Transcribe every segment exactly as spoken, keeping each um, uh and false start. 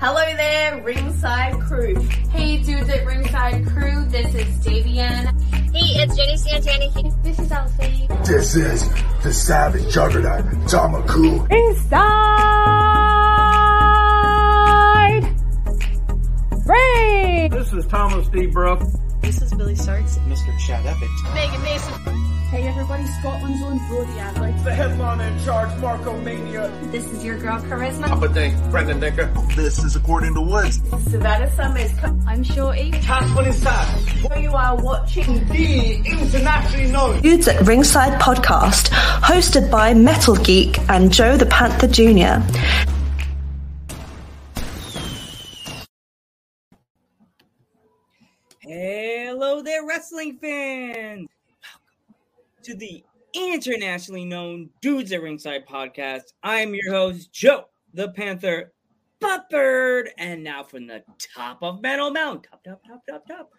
Hello there, Ringside Crew. Hey dudes at Ringside Crew, this is Davian. Hey, it's Jenny Santana. This is Elsie. This is the Savage Juggernaut, Tamaku. Ringside Ring. This is Thomas D. Brough. This is Billy Sartz. Mister Chad Epic. Megan Mason. Hey everybody, Scotland's own Brody Adler. The headline in charge, Marco Mania. This is your girl, Charisma. Up a day, Brendan Decker. This is According to Woods. Savannah Summers. I'm Shorty. Catherine Inside. You are watching the internationally known Dudes at Ringside podcast, hosted by Metal Geek and Joe the Panther Junior Hello there, wrestling fans! Welcome to the internationally known Dudes at Ringside podcast. I'm your host, Joe the Panther Bufford. And now from the top of Metal Mountain, top, top, top, top, top,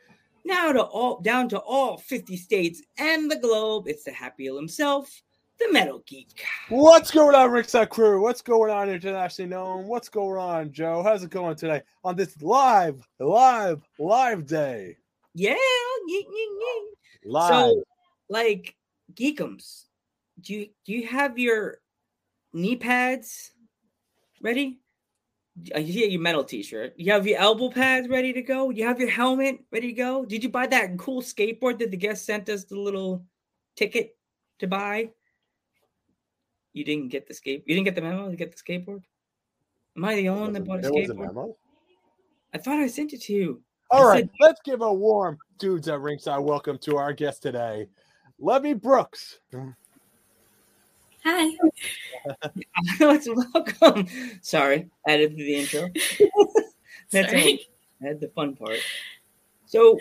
now to all, down to all fifty states and the globe, it's the Happy Hill himself, the Metal Geek. What's going on, Ringside Crew? What's going on, internationally known? What's going on, Joe? How's it going today on this live, live, live day? Yeah, yeah, yeah, yeah. So, like, Geekums, do you, do you have your knee pads ready? You have your metal t-shirt. You have your elbow pads ready to go. You have your helmet ready to go. Did you buy that cool skateboard that the guest sent us the little ticket to buy? You didn't get the skate. You didn't get the memo to get the skateboard. Am I the only one that bought a skateboard? There was a memo? I thought I sent it to you. All right, said, let's give a warm Dudes at Ringside welcome to our guest today, Lovey Brooks. Hi. Let's welcome. Sorry, added to the intro. That's Sorry. I had the fun part. So,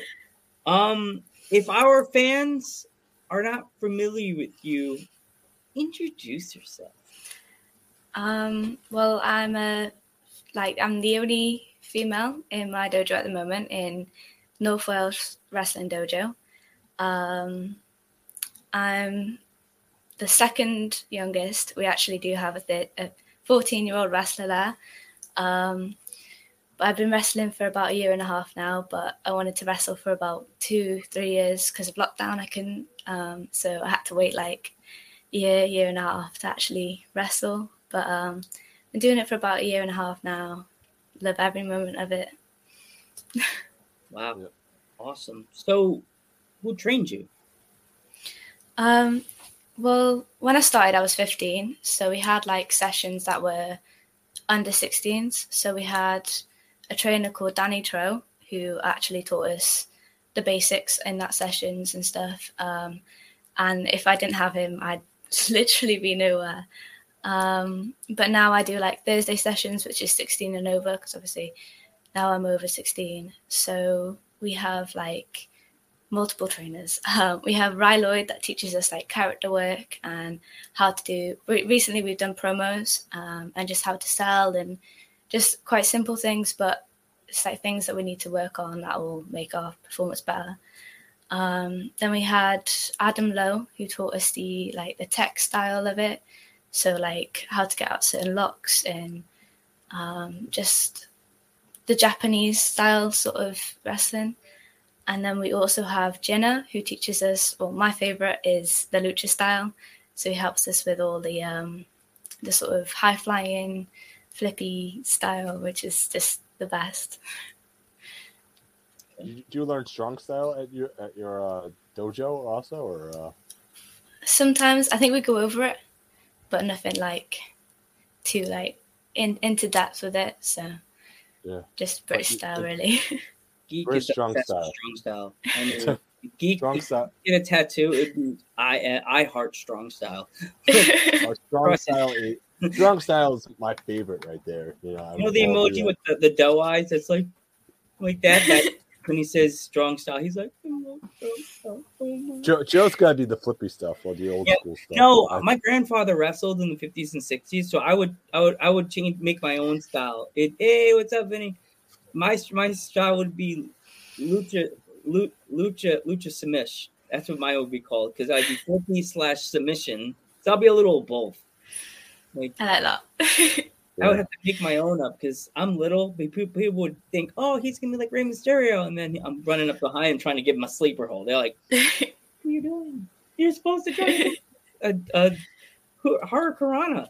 um, if our fans are not familiar with you, introduce yourself. Um. Well, I'm a like I'm the only female in my dojo at the moment in North Wales Wrestling Dojo. Um, I'm the second youngest. We actually do have a, th- a fourteen-year-old wrestler there. Um, but I've been wrestling for about a year and a half now, but I wanted to wrestle for about two, three years because of lockdown I couldn't. Um, so I had to wait like a year, year and a half to actually wrestle. But um, I've been doing it for about a year and a half now. Love every moment of it. Wow. Yeah. Awesome. So who trained you? Um, well, when I started, I was fifteen. So we had like sessions that were under sixteens. So we had a trainer called Danny Trow, who actually taught us the basics in that sessions and stuff. Um, and if I didn't have him, I'd literally be nowhere. Um, but now I do like Thursday sessions, which is sixteen and over, because obviously now I'm over sixteen. So we have like multiple trainers. Um, we have Ryloid that teaches us like character work and how to do. Re- recently we've done promos um, and just how to sell and just quite simple things, but it's like things that we need to work on that will make our performance better. Um, then we had Adam Lowe, who taught us the like the tech style of it. So, like, how to get out certain locks and um, just the Japanese style sort of wrestling. And then we also have Jenna, who teaches us, well, my favourite is the lucha style. So he helps us with all the um, the sort of high-flying, flippy style, which is just the best. Do you learn strong style at your, at your uh, dojo also? or uh... Sometimes. I think we go over it. But nothing like too like in into depth with it. So yeah, just British style really. Geek British is strong style. Strong style. And geek strong style. Get a tattoo. It means I I heart strong style. strong style. Is, strong style is my favorite right there. You know, you know the emoji with the, the doe eyes. That's like like that. that When he says strong style, he's like, oh, oh, oh, oh. Joe, Joe's got to do the flippy stuff or the old yeah, school stuff. No, I, my grandfather wrestled in the fifties and sixties, so I would, I would, I would change, make my own style. It, hey, what's up, Vinny? My my style would be lucha, lucha, lucha, lucha submission. That's what mine would be called because I'd be flippy slash submission. So I'll be a little of both. Like, I like that. Yeah. I would have to pick my own up because I'm little. People would think, oh, he's going to be like Rey Mysterio. And then I'm running up behind him trying to give him a sleeper hold. They're like, what are you doing? You're supposed to try a, a, a Hurricanrana.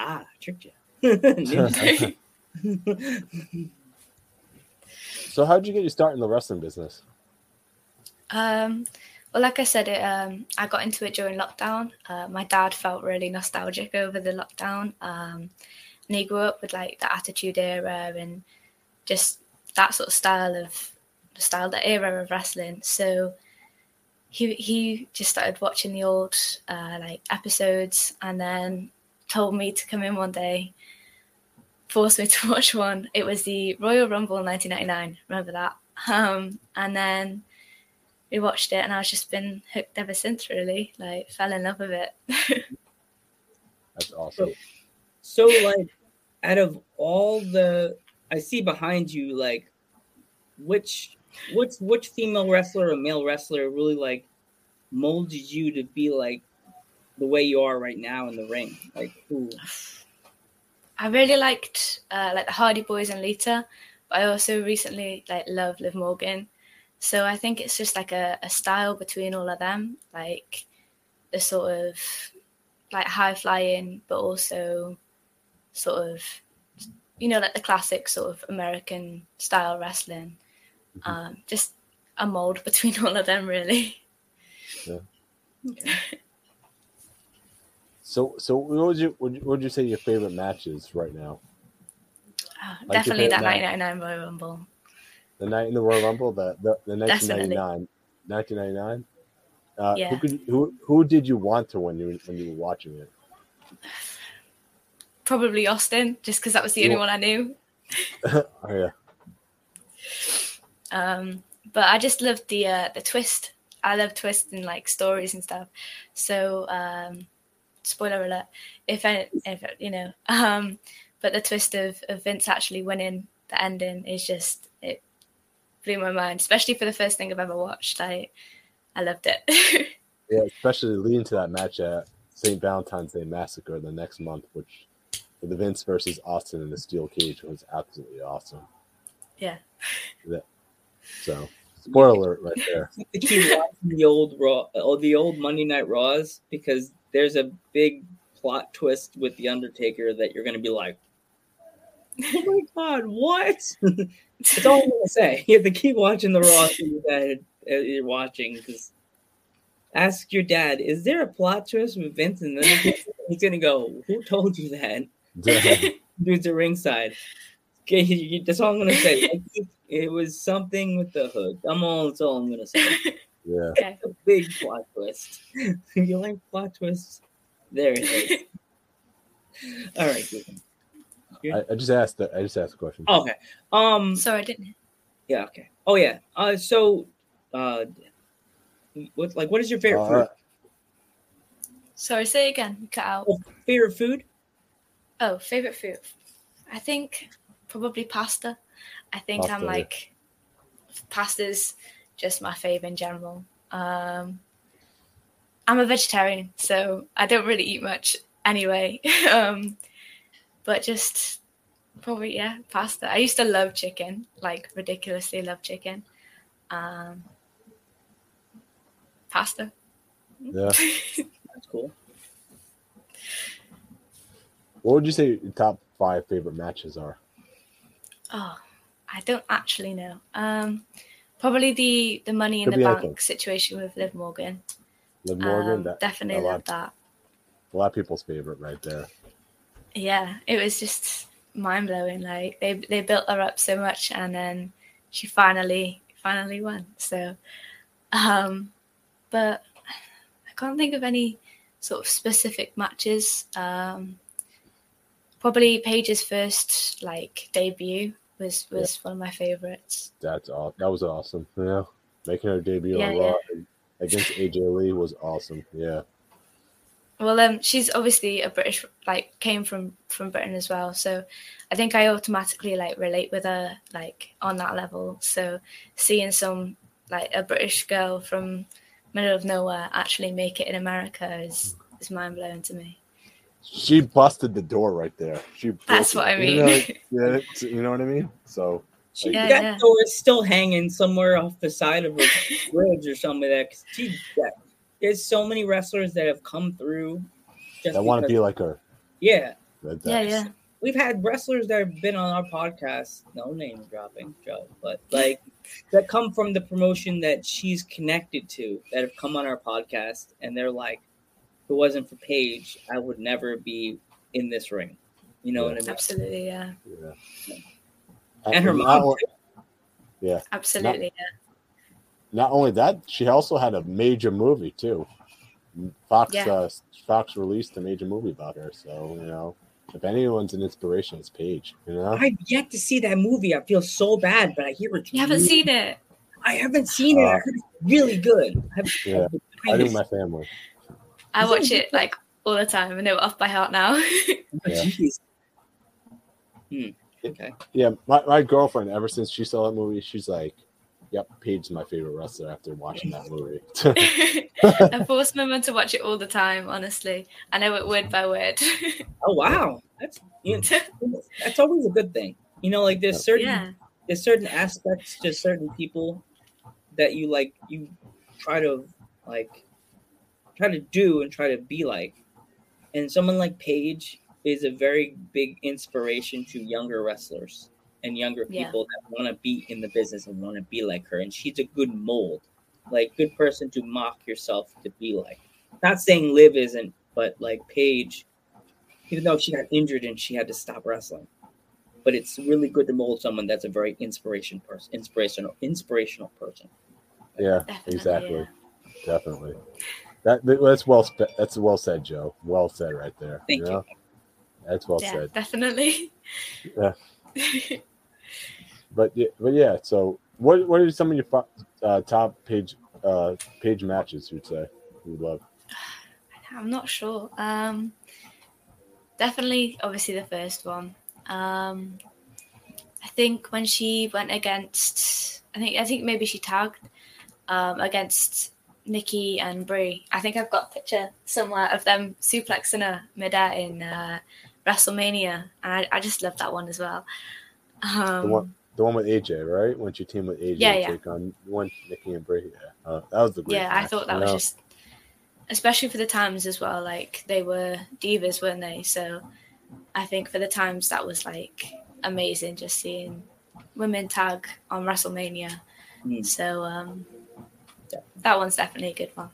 Ah, I tricked you. So how did you get your start in the wrestling business? Um, well, like I said, it, um, I got into it during lockdown. Uh, my dad felt really nostalgic over the lockdown. Um, and he grew up with like the Attitude Era and just that sort of style of the style, the era of wrestling. So he he just started watching the old uh, like episodes, and then told me to come in one day, forced me to watch one. It was the Royal Rumble in nineteen ninety-nine. Remember that? Um, and then we watched it, and I've just been hooked ever since, really. Like, fell in love with it. That's awesome. So, so, like, out of all the... I see behind you, like, which which which female wrestler or male wrestler really, like, molded you to be, like, the way you are right now in the ring? Like, who... I really liked uh, like the Hardy Boys and Lita, but I also recently like love Liv Morgan. So I think it's just like a, a style between all of them, like the sort of like high flying, but also sort of, you know, like the classic sort of American style wrestling. Mm-hmm. Um, just a mold between all of them, really. Yeah. Yeah. So, so what would you what would you say your favorite match is right now? Oh, like definitely that nineteen ninety-nine Royal Rumble. The night in the Royal Rumble, the the, the nineteen ninety-nine, nineteen ninety-nine. Uh, yeah. Who could who who did you want to when you when you were watching it? Probably Austin, just because that was the you only want... one I knew. Oh yeah. Um, but I just loved the uh, the twist. I love twists and like stories and stuff. So. Um, Spoiler alert! If, any, if you know, um, but the twist of, of Vince actually winning the ending is just it blew my mind, especially for the first thing I've ever watched. I I loved it. Yeah, especially leading to that match at Saint Valentine's Day Massacre the next month, which the Vince versus Austin in the steel cage was absolutely awesome. Yeah. Yeah. So spoiler alert right there. Keep watching the old Raw, or the old Monday Night Raws, because there's a big plot twist with The Undertaker that you're going to be like, oh my God, what? That's all I'm going to say. You have to keep watching the Raw that you're watching, because ask your dad, is there a plot twist with Vince? And then he's going to go, who told you that? Dude's at ringside. Okay, that's all I'm going to say. I think it was something with the hood. I'm all, that's all I'm going to say. Yeah, okay. A big plot twist. You like plot twists? There it is. All right. I, I just asked. The, I just asked a question. Okay. Um. Sorry, I didn't. Yeah. Okay. Oh yeah. Uh. So, uh, what like what is your favorite uh, food? Sorry, say again. Cut out. Oh, favorite food? Oh, favorite food. I think probably pasta. I think pasta, I'm like yeah. Pasta's just my fave in general. Um, I'm a vegetarian, so I don't really eat much anyway. um, but just probably, yeah, pasta. I used to love chicken, like ridiculously love chicken. Um, pasta. Yeah. That's cool. What would you say your top five favorite matches are? Oh, I don't actually know. Um, Probably the, the money in Could the bank anything. situation with Liv Morgan. Liv Morgan, um, that, definitely love that. A lot of people's favorite right there. Yeah, it was just mind blowing. Like they they built her up so much, and then she finally finally won. So, um, but I can't think of any sort of specific matches. Um, probably Paige's first like debut. Was was yeah. one of my favorites. That's all. That was awesome. Yeah, making her debut yeah, on Raw yeah. against A J Lee was awesome. Yeah. Well, um, she's obviously a British, like, came from from Britain as well. So, I think I automatically like relate with her, like, on that level. So, seeing some like a British girl from middle of nowhere actually make it in America is is mind blowing to me. she busted the door right there. She that's what it. I mean. You know, yeah, you know what I mean? So she like, yeah, that yeah. door is still hanging somewhere off the side of a bridge or something like that. Cause she, that, there's so many wrestlers that have come through. Just I want to be like her. Yeah. Like yeah, yeah. We've had wrestlers that have been on our podcast, no name dropping, Joe, but like that come from the promotion that she's connected to that have come on our podcast, and they're like, if it wasn't for Paige, I would never be in this ring. You know yeah. what I mean? Absolutely, yeah. yeah. yeah. And, and her mom. Only, yeah. Absolutely, not, yeah. Not only that, she also had a major movie too. Fox yeah. uh, Fox released a major movie about her, so you know. If anyone's an inspiration, it's Paige. You know, I've yet to see that movie. I feel so bad, but I hear it. You haven't seen it. I haven't seen it. Uh, I heard it's really good. I've, yeah, I do my family. I Is watch it, it like all the time. I know it off by heart now. yeah. Hmm. Okay. Yeah, my, my girlfriend. Ever since she saw that movie, she's like, "Yep, Paige's my favorite wrestler." After watching that movie, I forced my mum to watch it all the time. Honestly, I know it word by word. Oh wow, that's you know, that's always a good thing. You know, like there's certain yeah. there's certain aspects to certain people that you like. You try to like try to do and try to be like. And someone like Paige is a very big inspiration to younger wrestlers and younger people yeah. that want to be in the business and want to be like her. And she's a good mold, like good person to mock yourself to be like. Not saying Liv isn't, but like Paige, even though she got injured and she had to stop wrestling, but it's really good to mold someone that's a very inspiration person, inspirational, inspirational person. Yeah, definitely, exactly. Yeah. Definitely. That that's well that's well said, Joe. Well said right there. Thank you. Know? you. That's well yeah, said. Definitely. Yeah. But yeah, but yeah. So, what what are some of your uh, top Paige uh, Paige matches you'd say you'd love? I'm not sure. Um, definitely, obviously the first one. Um, I think when she went against, I think I think maybe she tagged um, against Nikki and Brie. I think I've got a picture somewhere of them suplexing her midair in uh, WrestleMania, and I, I just love that one as well. Um, the one, the one with A J, right? When she teamed with A J, yeah, yeah. Take on one Nikki and Brie. Yeah. Uh, that was the great. Yeah, match. I thought that you was know? just, especially for the times as well. Like they were divas, weren't they? So I think for the times that was like amazing, just seeing women tag on WrestleMania. Mm. So um, that one's definitely a good one.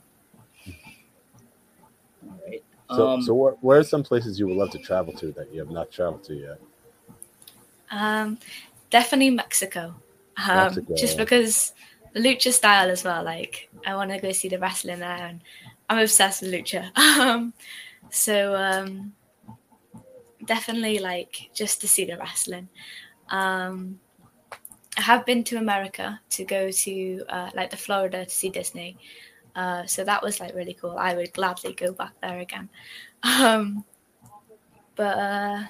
All right. So, um, so what, where are some places you would love to travel to that you have not traveled to yet? Um, definitely Mexico. Um, Mexico. Just because the lucha style as well. Like I want to go see the wrestling there, and I'm obsessed with lucha. Um, so um, definitely like just to see the wrestling. Um, I have been to America to go to uh, like the Florida to see Disney. Uh, so that was like really cool. I would gladly go back there again. Um, but. Uh,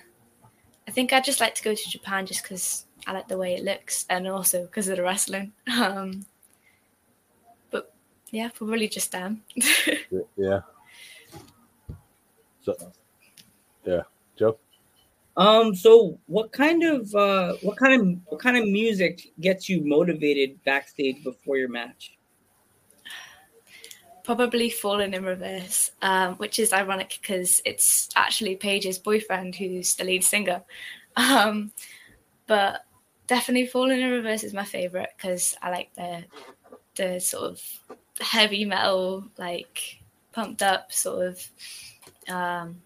I think I'd just like to go to Japan just because I like the way it looks and also because of the wrestling. Um, but, yeah, probably just them. yeah. So, yeah. Joe? Um, so what kind of uh, what kind of what kind of music gets you motivated backstage before your match? Probably Falling in Reverse, um, which is ironic because it's actually Paige's boyfriend who's the lead singer. Um, but definitely Falling in Reverse is my favourite because I like the the sort of heavy metal, like pumped up sort of um,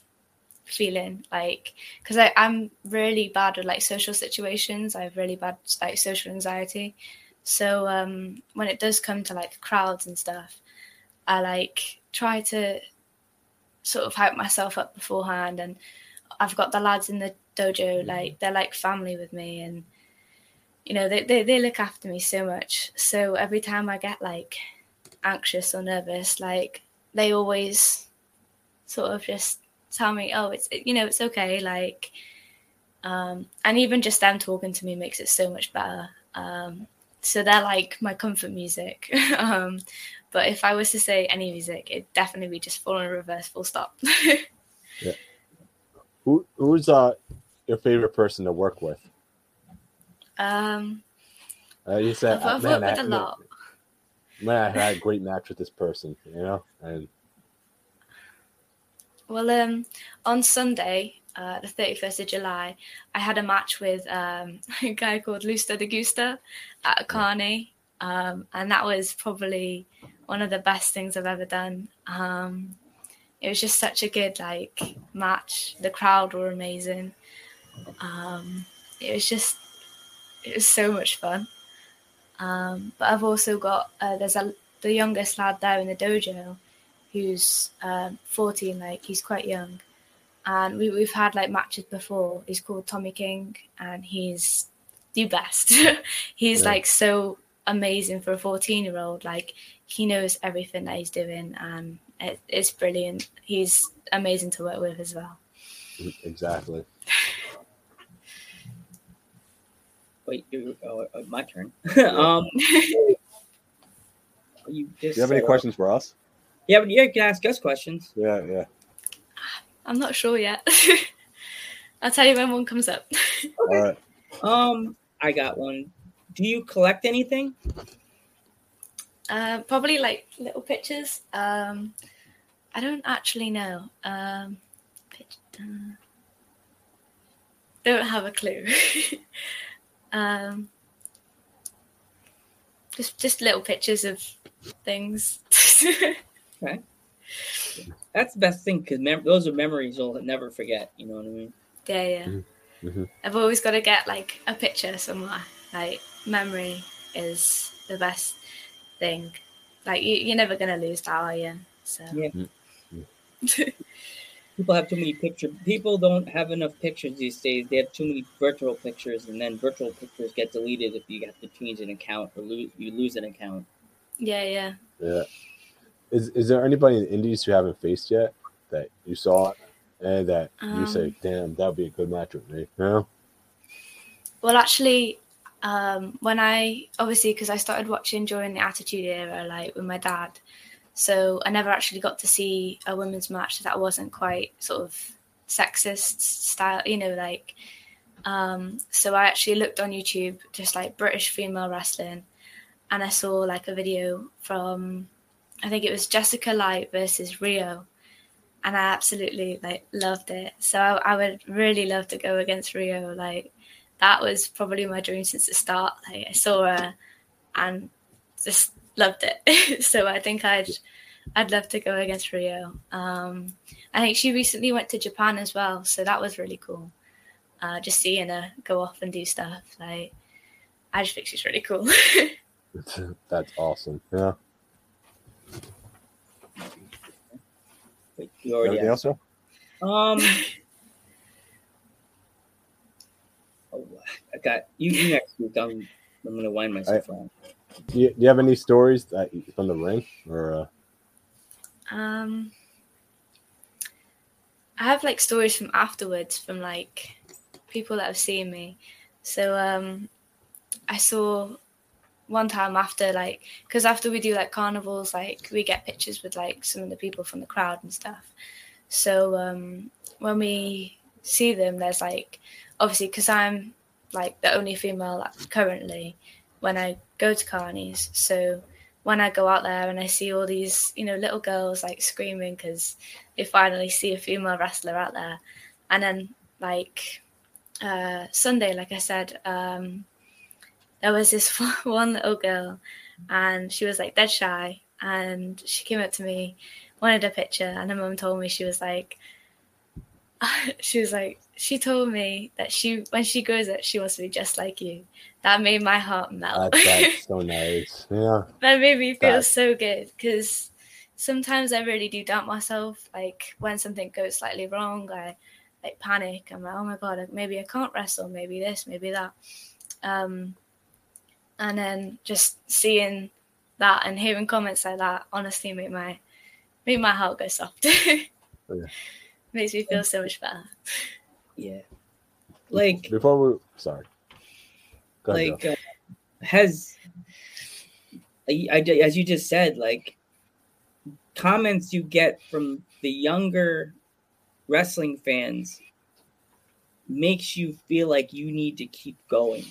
feeling. Like because I'm really bad with like social situations. I have really bad like social anxiety. So um, when it does come to like crowds and stuff, I like try to sort of hype myself up beforehand, and I've got the lads in the dojo, like they're like family with me, and you know they, they, they look after me so much. So every time I get like anxious or nervous, like they always sort of just tell me, oh, it's you know it's okay, like um, and even just them talking to me makes it so much better. Um, so they're like my comfort music. um, But if I was to say any music, it'd definitely be just Fall in Reverse, full stop. yeah. Who who's uh your favorite person to work with? Um, uh, you said I've, I've man, worked with I, a lot. Man, I had a great match with this person, you know. And well, um, on Sunday, uh, the thirty-first of July, I had a match with um a guy called Lusta de Gusta at Akane, um, and that was probably one of the best things I've ever done. Um, it was just such a good like match. The crowd were amazing. Um, it was just. It was so much fun. Um, but I've also got, uh, there's a, the youngest lad there in the dojo who's um, fourteen, like, he's quite young. And we, we've had, like, matches before. He's called Tommy King, and he's the best. he's, yeah. like, so amazing for a fourteen-year-old. Like, he knows everything that he's doing, and it, it's brilliant. He's amazing to work with as well. Exactly. Wait, oh, oh, my turn. um, you just, do you have any uh, questions for us? Yeah, but you can ask us questions. Yeah, yeah. I'm not sure yet. I'll tell you when one comes up. Okay. All right. Um, I got one. Do you collect anything? Uh, probably like little pictures. Um, I don't actually know. Um, don't have a clue. Um, just just little pictures of things. Okay, that's the best thing because mem- those are memories you'll never forget. You know what I mean? Yeah, yeah. Mm-hmm. I've always got to get like a picture somewhere. Like memory is the best thing. Like you, you're never gonna lose that, are you? So yeah. Mm-hmm. People have too many pictures. People don't have enough pictures these days. They have too many virtual pictures, and then virtual pictures get deleted if you have to change an account or lose, you lose an account. Yeah, yeah. Yeah. Is is there anybody in the Indies you haven't faced yet that you saw and that um, you say, damn, that would be a good match with me? No? Well, actually, um, when I – obviously, because I started watching during the Attitude Era, like, with my dad – so I never actually got to see a women's match that wasn't quite sort of sexist style, you know, like, um, so I actually looked on YouTube, just like British female wrestling. And I saw like a video from, I think it was Jessica Light versus Rio. And I absolutely like loved it. So I, I would really love to go against Rio. Like that was probably my dream since the start. Like I saw her and just loved it. So I think I'd I'd love to go against Rio. Um, I think she recently went to Japan as well, so that was really cool. Uh, just seeing her go off and do stuff. Like I just think she's really cool. That's awesome. Yeah. Wait, you already Anything else? Um oh, I got you next week. I'm I'm gonna wind myself I, on. Do you, do you have any stories that, from the ring, or? Uh... Um, I have like stories from afterwards, from like people that have seen me. So um, I saw one time after like, because after we do like carnivals, like we get pictures with like some of the people from the crowd and stuff. So um, when we see them, there's like obviously because I'm like the only female like, currently. When I go to carnies. So when I go out there and I see all these, you know, little girls like screaming because they finally see a female wrestler out there. And then like uh, Sunday, like I said, um, there was this one little girl and she was like dead shy. And she came up to me, wanted a picture. And her mum told me she was like, she was like, she told me that she when she grows up, she wants to be just like you. That made my heart melt. That's, that's so nice. Yeah. That made me feel that's... so good because sometimes I really do doubt myself. Like when something goes slightly wrong, I like panic. I'm like, oh my God, maybe I can't wrestle. Maybe this, maybe that. Um, and then just seeing that and hearing comments like that honestly made my, made my heart go soft. Oh, yeah. Makes me feel so much better. Yeah. Like before we sorry. Go like ahead, uh, has I, I as you just said, like comments you get from the younger wrestling fans makes you feel like you need to keep going.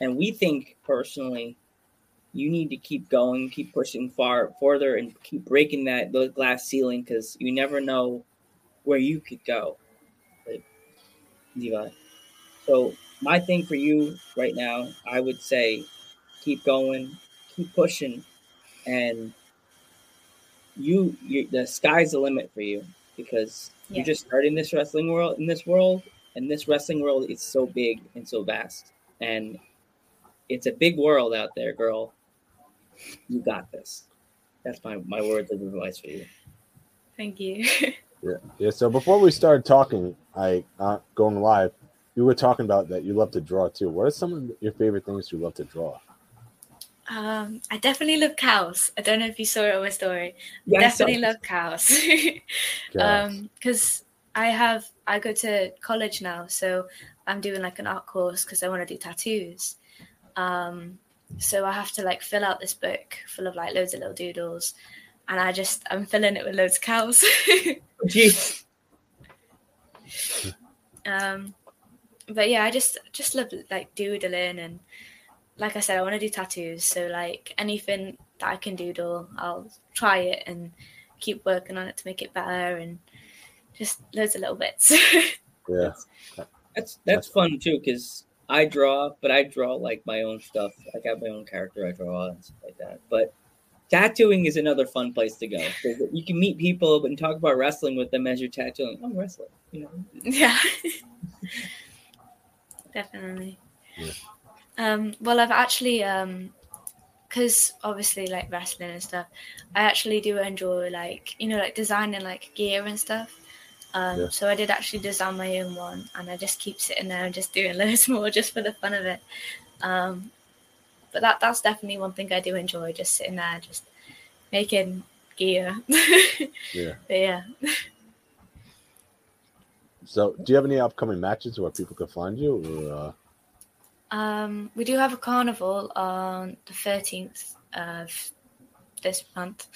And we think personally, you need to keep going, keep pushing far further, and keep breaking that the glass ceiling, because you never know where you could go, like, Levi. So my thing for you right now, I would say, keep going, keep pushing, and you, you the sky's the limit for you, because yeah. you're just starting this wrestling world, in this world, and this wrestling world is so big and so vast, and it's a big world out there, girl. You got this. That's my, my words of advice for you. Thank you. yeah. yeah. So before we started talking, I uh, going live, you were talking about that you love to draw too. What are some of your favorite things you love to draw? Um, I definitely love cows. I don't know if you saw it on my story. Yeah, I definitely I love cows. Because um, I have, I go to college now, so I'm doing like an art course because I want to do tattoos. Um, so I have to like fill out this book full of like loads of little doodles, and I just, I'm filling it with loads of cows. Jeez. Um, but yeah, I just, just love like doodling, and like I said, I want to do tattoos. So like anything that I can doodle, I'll try it and keep working on it to make it better, and just loads of little bits. Yeah. That's, that's fun too. Cause I draw, but I draw like my own stuff. I got my own character I draw and stuff like that. But tattooing is another fun place to go. You can meet people and talk about wrestling with them as you're tattooing. I'm wrestling, you know. Yeah, definitely. Yeah. Um, well, I've actually, because um, obviously like wrestling and stuff, I actually do enjoy like, you know, like designing like gear and stuff. Um, yeah. So I did actually design my own one, and I just keep sitting there and just doing loads more just for the fun of it. Um, but that that's definitely one thing I do enjoy, just sitting there, just making gear. Yeah. But yeah. So do you have any upcoming matches where people can find you? Or, uh... Um, we do have a carnival on the thirteenth of this month.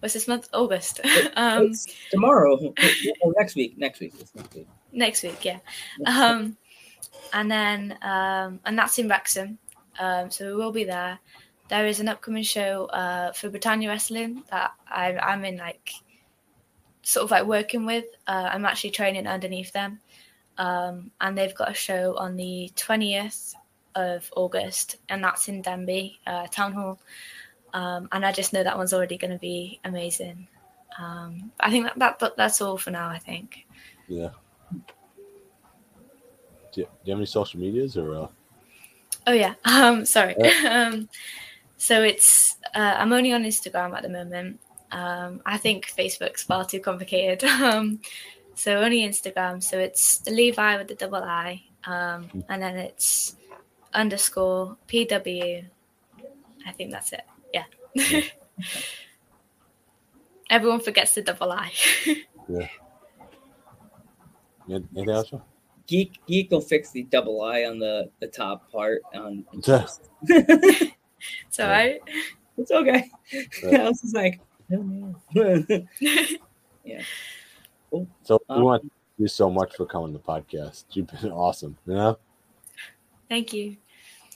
What's this month? August. It, um, it's tomorrow. Oh, next week. Next week. It's next week. Next week, yeah. Um, and then, um, and that's in Wrexham. Um, so we will be there. There is an upcoming show uh, for Britannia Wrestling that I, I'm in, like, sort of like working with. Uh, I'm actually training underneath them. Um, and they've got a show on the twentieth of August, and that's in Denby uh, Town Hall. Um, and I just know that one's already going to be amazing. Um, I think that, that, that that's all for now, I think. Yeah. Do you, do you have any social medias? or? Uh... Oh, yeah. Um, sorry. Yeah. um, so it's uh, I'm only on Instagram at the moment. Um, I think Facebook's far too complicated. um, so only Instagram. So it's Levi with the double I. Um, and then it's underscore P W. I think that's it. Yeah. yeah. Everyone forgets the double I. yeah. Anything else? Geek, Geek will fix the double I on the, the top part. On it's all right. It's okay. Yeah. I was just like, oh, man. yeah. Cool. So we um, want you so much for coming to the podcast. You've been awesome. You know? Thank you.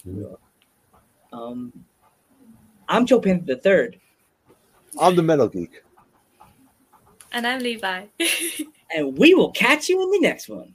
Yeah. Um. I'm Joe Panther the Third. I'm the Metal Geek. And I'm Levi. And we will catch you in the next one.